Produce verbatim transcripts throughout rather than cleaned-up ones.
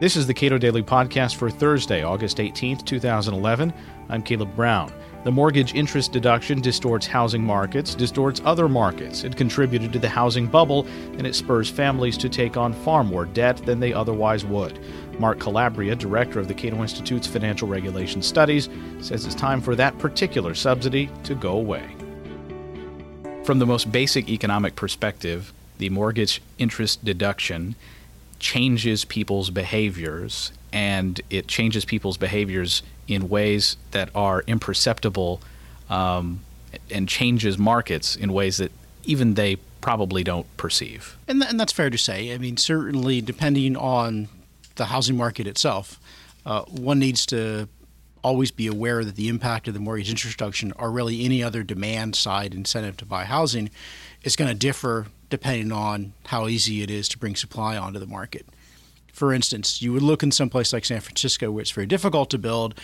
This is the Cato Daily Podcast for Thursday, August eighteenth, twenty eleven. I'm Caleb Brown. The mortgage interest deduction distorts housing markets, distorts other markets. It contributed to the housing bubble, and it spurs families to take on far more debt than they otherwise would. Mark Calabria, director of the Cato Institute's Financial Regulation Studies, says it's time for that particular subsidy to go away. From the most basic economic perspective, the mortgage interest deduction changes people's behaviors, and it changes people's behaviors in ways that are imperceptible, um, and changes markets in ways that even they probably don't perceive. And, th- and that's fair to say. I mean, certainly depending on the housing market itself, uh, one needs to always be aware that the impact of the mortgage interest deduction or really any other demand side incentive to buy housing is going to differ depending on how easy it is to bring supply onto the market. For instance, you would look in some place like San Francisco where it's very difficult to build,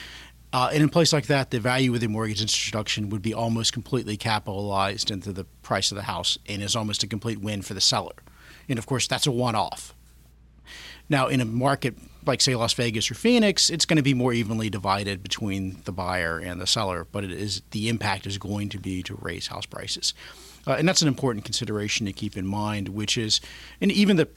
uh, and in a place like that, the value of the mortgage interest deduction would be almost completely capitalized into the price of the house and is almost a complete win for the seller. And of course, that's a one-off. Now, in a market like, say, Las Vegas or Phoenix, it's going to be more evenly divided between the buyer and the seller, but it is the impact is going to be to raise house prices. Uh, and that's an important consideration to keep in mind, which is, and even the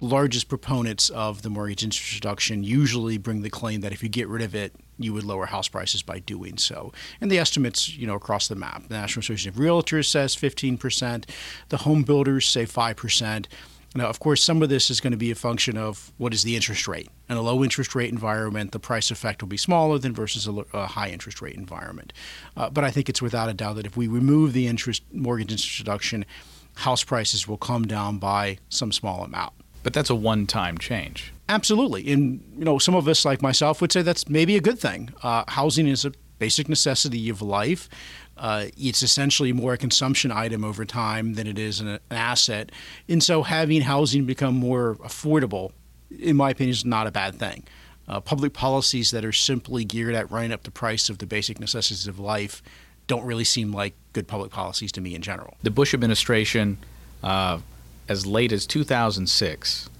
largest proponents of the mortgage interest reduction usually bring the claim that if you get rid of it, you would lower house prices by doing so. And the estimates, you know, across the map, the National Association of Realtors says fifteen percent, the home builders say five percent. Now, of course, some of this is going to be a function of what is the interest rate. In a low interest rate environment, the price effect will be smaller than versus a, a high interest rate environment. Uh, but I think it's without a doubt that if we remove the interest mortgage interest deduction, house prices will come down by some small amount. But that's a one-time change. Absolutely. And, you know, some of us like myself would say that's maybe a good thing. Uh, housing is a basic necessity of life. Uh, it's essentially more a consumption item over time than it is an asset. And so having housing become more affordable, in my opinion, is not a bad thing. Uh, public policies that are simply geared at running up the price of the basic necessities of life don't really seem like good public policies to me in general. The Bush administration, uh, as late as two thousand six,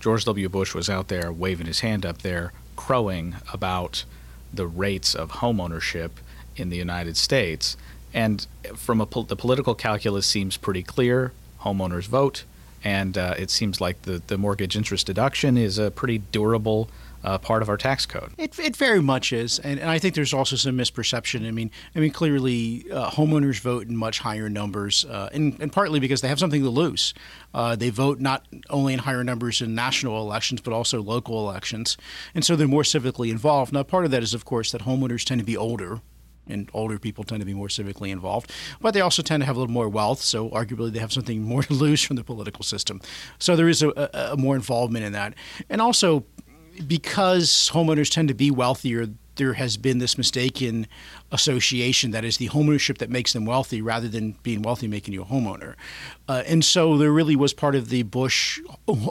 George W. Bush was out there waving his hand up there, crowing about the rates of homeownership in the United States. And from a pol- the political calculus seems pretty clear. Homeowners vote, and uh, it seems like the, the mortgage interest deduction is a pretty durable uh, part of our tax code. It, it very much is, and, and I think there's also some misperception. I mean, I mean clearly uh, homeowners vote in much higher numbers, uh, and, and partly because they have something to lose. Uh, they vote not only in higher numbers in national elections, but also local elections, and so they're more civically involved. Now, part of that is, of course, that homeowners tend to be older, and older people tend to be more civically involved, but they also tend to have a little more wealth, so arguably they have something more to lose from the political system. So there is a, a, a more involvement in that. And also, because homeowners tend to be wealthier, there has been this mistaken association that is the homeownership that makes them wealthy rather than being wealthy making you a homeowner. Uh, and so there really was part of the Bush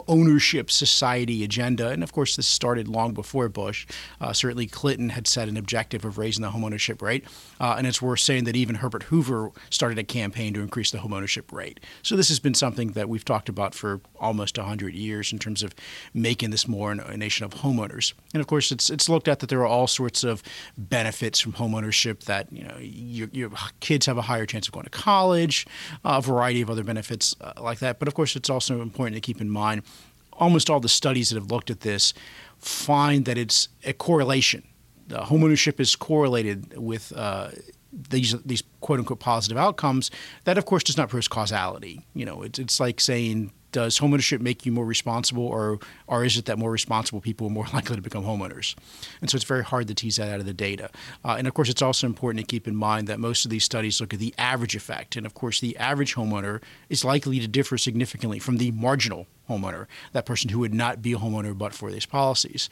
ownership society agenda. And of course, this started long before Bush. Uh, certainly Clinton had set an objective of raising the homeownership rate. Uh, and it's worth saying that even Herbert Hoover started a campaign to increase the homeownership rate. So this has been something that we've talked about for almost one hundred years in terms of making this more a nation of homeowners. And of course, it's, it's looked at that there are all sorts of benefits from homeownership that, you know, your, your kids have a higher chance of going to college, uh, a variety of other benefits uh, like that. But of course, it's also important to keep in mind, almost all the studies that have looked at this find that it's a correlation. Uh, homeownership is correlated with uh, these these quote unquote positive outcomes. That, of course, does not prove causality. You know, it's it's like saying, does homeownership make you more responsible, or or is it that more responsible people are more likely to become homeowners? And so it's very hard to tease that out of the data. Uh, and of course, it's also important to keep in mind that most of these studies look at the average effect. And of course, the average homeowner is likely to differ significantly from the marginal homeowner, that person who would not be a homeowner but for these policies.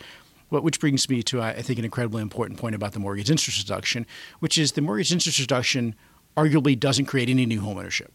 Which brings me to, I think, an incredibly important point about the mortgage interest deduction, which is the mortgage interest deduction arguably doesn't create any new homeownership.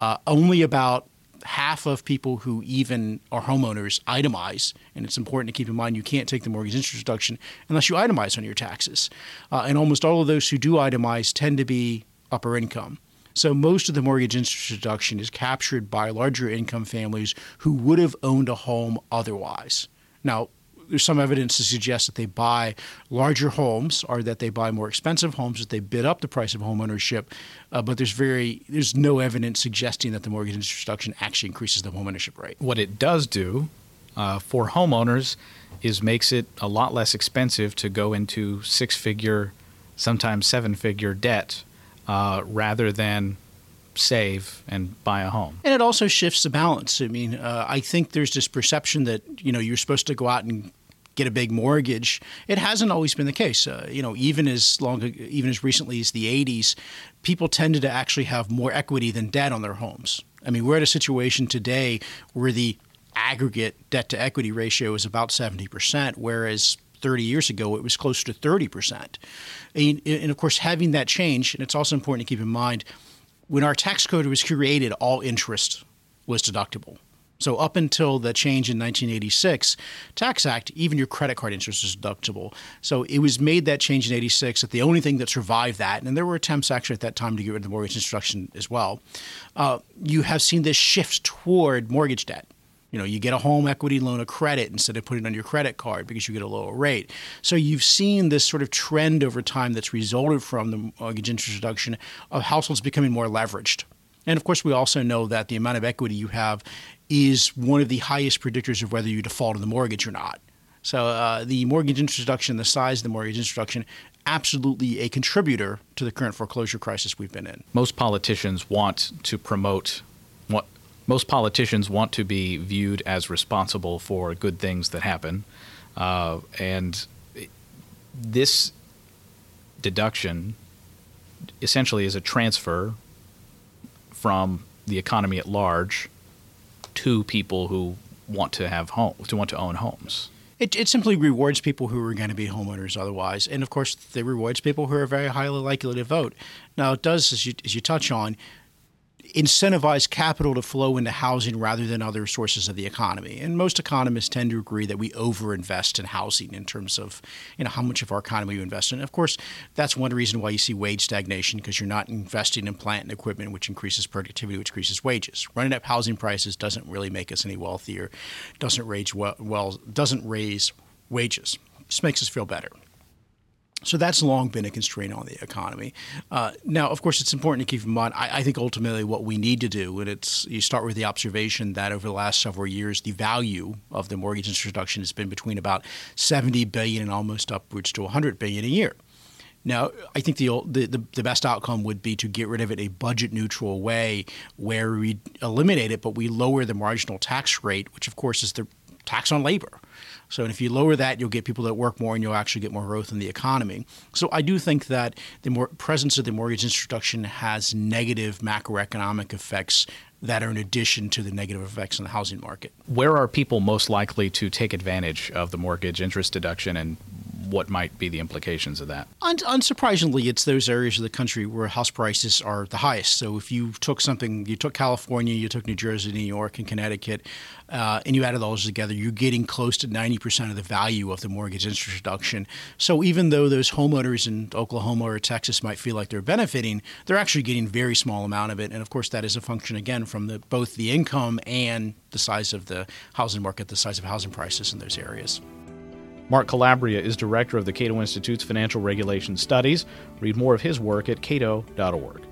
Uh, only about half of people who even are homeowners itemize, and it's important to keep in mind you can't take the mortgage interest deduction unless you itemize on your taxes. Uh, and almost all of those who do itemize tend to be upper income. So most of the mortgage interest deduction is captured by larger income families who would have owned a home otherwise. Now, there's some evidence to suggest that they buy larger homes or that they buy more expensive homes, that they bid up the price of home ownership, uh, but there's very there's no evidence suggesting that the mortgage interest reduction actually increases the home ownership rate. What it does do uh, for homeowners is makes it a lot less expensive to go into six-figure, sometimes seven-figure debt uh, rather than save and buy a home. And it also shifts the balance. I mean, uh, I think there's this perception that, you know, you're supposed to go out and get a big mortgage. It hasn't always been the case. Uh, you know, even as long, even as recently as the eighties, people tended to actually have more equity than debt on their homes. I mean, we're at a situation today where the aggregate debt to equity ratio is about seventy percent, whereas thirty years ago, it was close to thirty percent. And, and of course, having that change, and it's also important to keep in mind, when our tax code was created, all interest was deductible. So up until the change in nineteen eighty-six Tax Act, even your credit card interest is deductible. So it was made that change in eighty-six that the only thing that survived that, and there were attempts actually at that time to get rid of the mortgage instruction as well, uh, you have seen this shift toward mortgage debt. You know, you get a home equity loan of credit instead of putting it on your credit card because you get a lower rate. So you've seen this sort of trend over time that's resulted from the mortgage interest reduction of households becoming more leveraged. And of course, we also know that the amount of equity you have is one of the highest predictors of whether you default on the mortgage or not. So uh, the mortgage interest reduction, the size of the mortgage interest reduction, absolutely a contributor to the current foreclosure crisis we've been in. Most politicians want to promote what. Most politicians want to be viewed as responsible for good things that happen, uh, and this deduction essentially is a transfer from the economy at large to people who want to have home, to want to own homes. It, it simply rewards people who are going to be homeowners otherwise, and of course, it rewards people who are very highly likely to vote. Now, it does, as you, as you touch on, incentivize capital to flow into housing rather than other sources of the economy. And most economists tend to agree that we overinvest in housing in terms of, you know, how much of our economy you invest in. And of course, that's one reason why you see wage stagnation, because you're not investing in plant and equipment, which increases productivity, which increases wages. Running up housing prices doesn't really make us any wealthier, doesn't raise well, well doesn't raise wages. Just makes us feel better. So that's long been a constraint on the economy. Uh, now, of course, it's important to keep in mind, I, I think ultimately what we need to do, and it's you start with the observation that over the last several years, the value of the mortgage interest reduction has been between about seventy billion dollars and almost upwards to one hundred billion dollars a year. Now, I think the, the the the best outcome would be to get rid of it in a budget-neutral way where we eliminate it, but we lower the marginal tax rate, which, of course, is the tax on labor. So if you lower that, you'll get people that work more and you'll actually get more growth in the economy. So I do think that the more presence of the mortgage interest reduction has negative macroeconomic effects that are in addition to the negative effects on the housing market. Where are people most likely to take advantage of the mortgage interest deduction, and what might be the implications of that? Un- unsurprisingly, it's those areas of the country where house prices are the highest. So if you took something, you took California, you took New Jersey, New York, and Connecticut, uh, and you added all those together, you're getting close to ninety percent of the value of the mortgage interest reduction. So even though those homeowners in Oklahoma or Texas might feel like they're benefiting, they're actually getting a very small amount of it. And of course, that is a function, again, from the, both the income and the size of the housing market, the size of housing prices in those areas. Mark Calabria is director of the Cato Institute's Financial Regulation Studies. Read more of his work at cato dot org.